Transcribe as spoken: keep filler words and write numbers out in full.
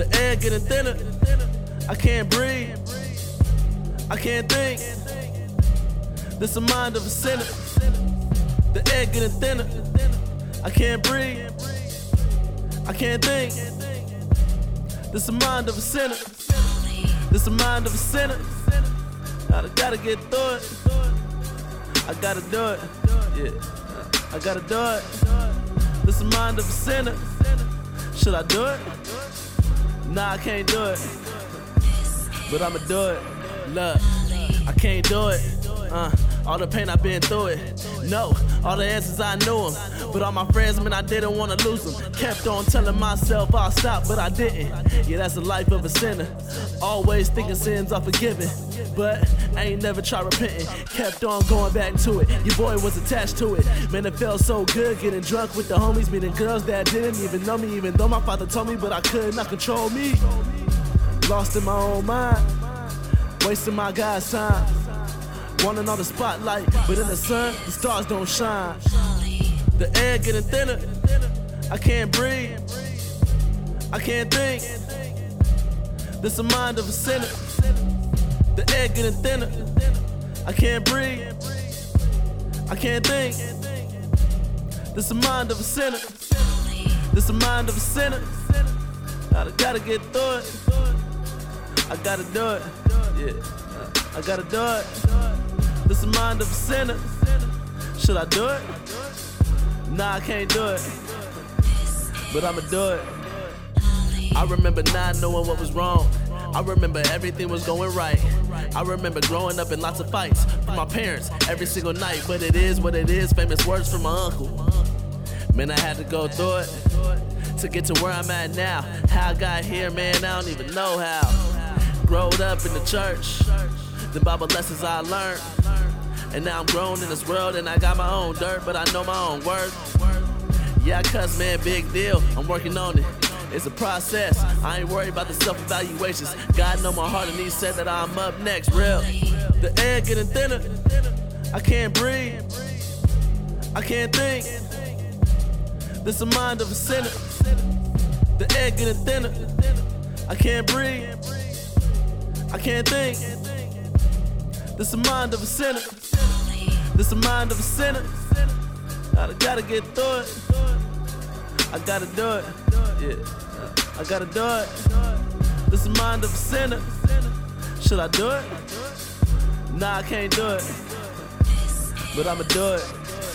The air getting thinner. I can't breathe. I can't think. This a mind of a sinner. The air getting thinner. I can't breathe. I can't think. This a mind of a sinner. This a mind of a sinner. I gotta get through it. I gotta do it. Yeah. I gotta do it. This a mind of a sinner. Should I do it? Nah, I can't do it. But I'ma do it. Look, I can't do it. Uh, all the pain I've been through it. No, all the answers I knew them. But all my friends, man, I didn't wanna lose them. Kept on telling myself I'll stop, but I didn't. Yeah, that's the life of a sinner. Always thinking sins are forgiven. But I ain't never tried repenting. Kept on going back to it. Your boy was attached to it. Man, it felt so good getting drunk with the homies, meeting girls that didn't even know me, even though my father told me, but I could not control me. Lost in my own mind, wasting my God's time, wanting all the spotlight, but in the sun, the stars don't shine. The air getting thinner. I can't breathe. I can't think. This a mind of a sinner. The air getting thinner. I can't breathe. I can't think. This a mind of a sinner. This a mind of a sinner. I gotta get through it. I gotta do it. Yeah. I gotta do it. This a mind of a sinner. Should I do it? Nah, I can't do it. But I'ma do it. I remember not knowing what was wrong. I remember everything was going right. I remember growing up in lots of fights from my parents every single night. But it is what it is. Famous words from my uncle. Man, I had to go through it to get to where I'm at now. How I got here, man, I don't even know how. Growed up in the church, the Bible lessons I learned. And now I'm grown in this world and I got my own dirt, but I know my own worth. Yeah, I cuss, man, big deal. I'm working on it. It's a process. I ain't worried about the self-evaluations. God know my heart and he said that I'm up next. Real. The air getting thinner. I can't breathe. I can't think. This a mind of a sinner. The air getting thinner. I can't breathe. I can't think. This a mind of a sinner. This a mind of a sinner. I gotta get through it. I gotta do it. Yeah. I gotta do it. This is mind of a sinner. Should I do it? Nah, I can't do it. But I'ma do it.